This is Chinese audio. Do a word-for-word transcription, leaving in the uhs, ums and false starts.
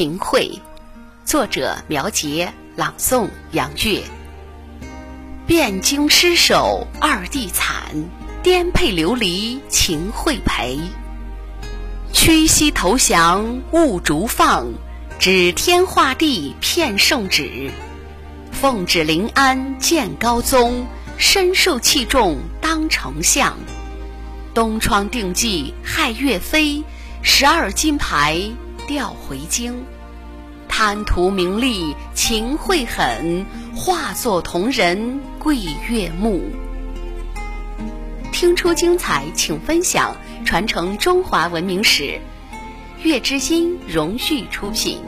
秦桧，作者苗杰，朗诵杨月。汴京失守二帝惨，颠沛流离秦桧陪。屈膝投降勿逐放，指天画地骗圣旨。奉旨临安建高宗，深受器重当丞相。东窗定计害岳飞，十二金牌调回京。贪图名利秦桧狠，化作铜人跪岳墓。听出精彩，请分享，传承中华文明史。乐之音荣誉出品。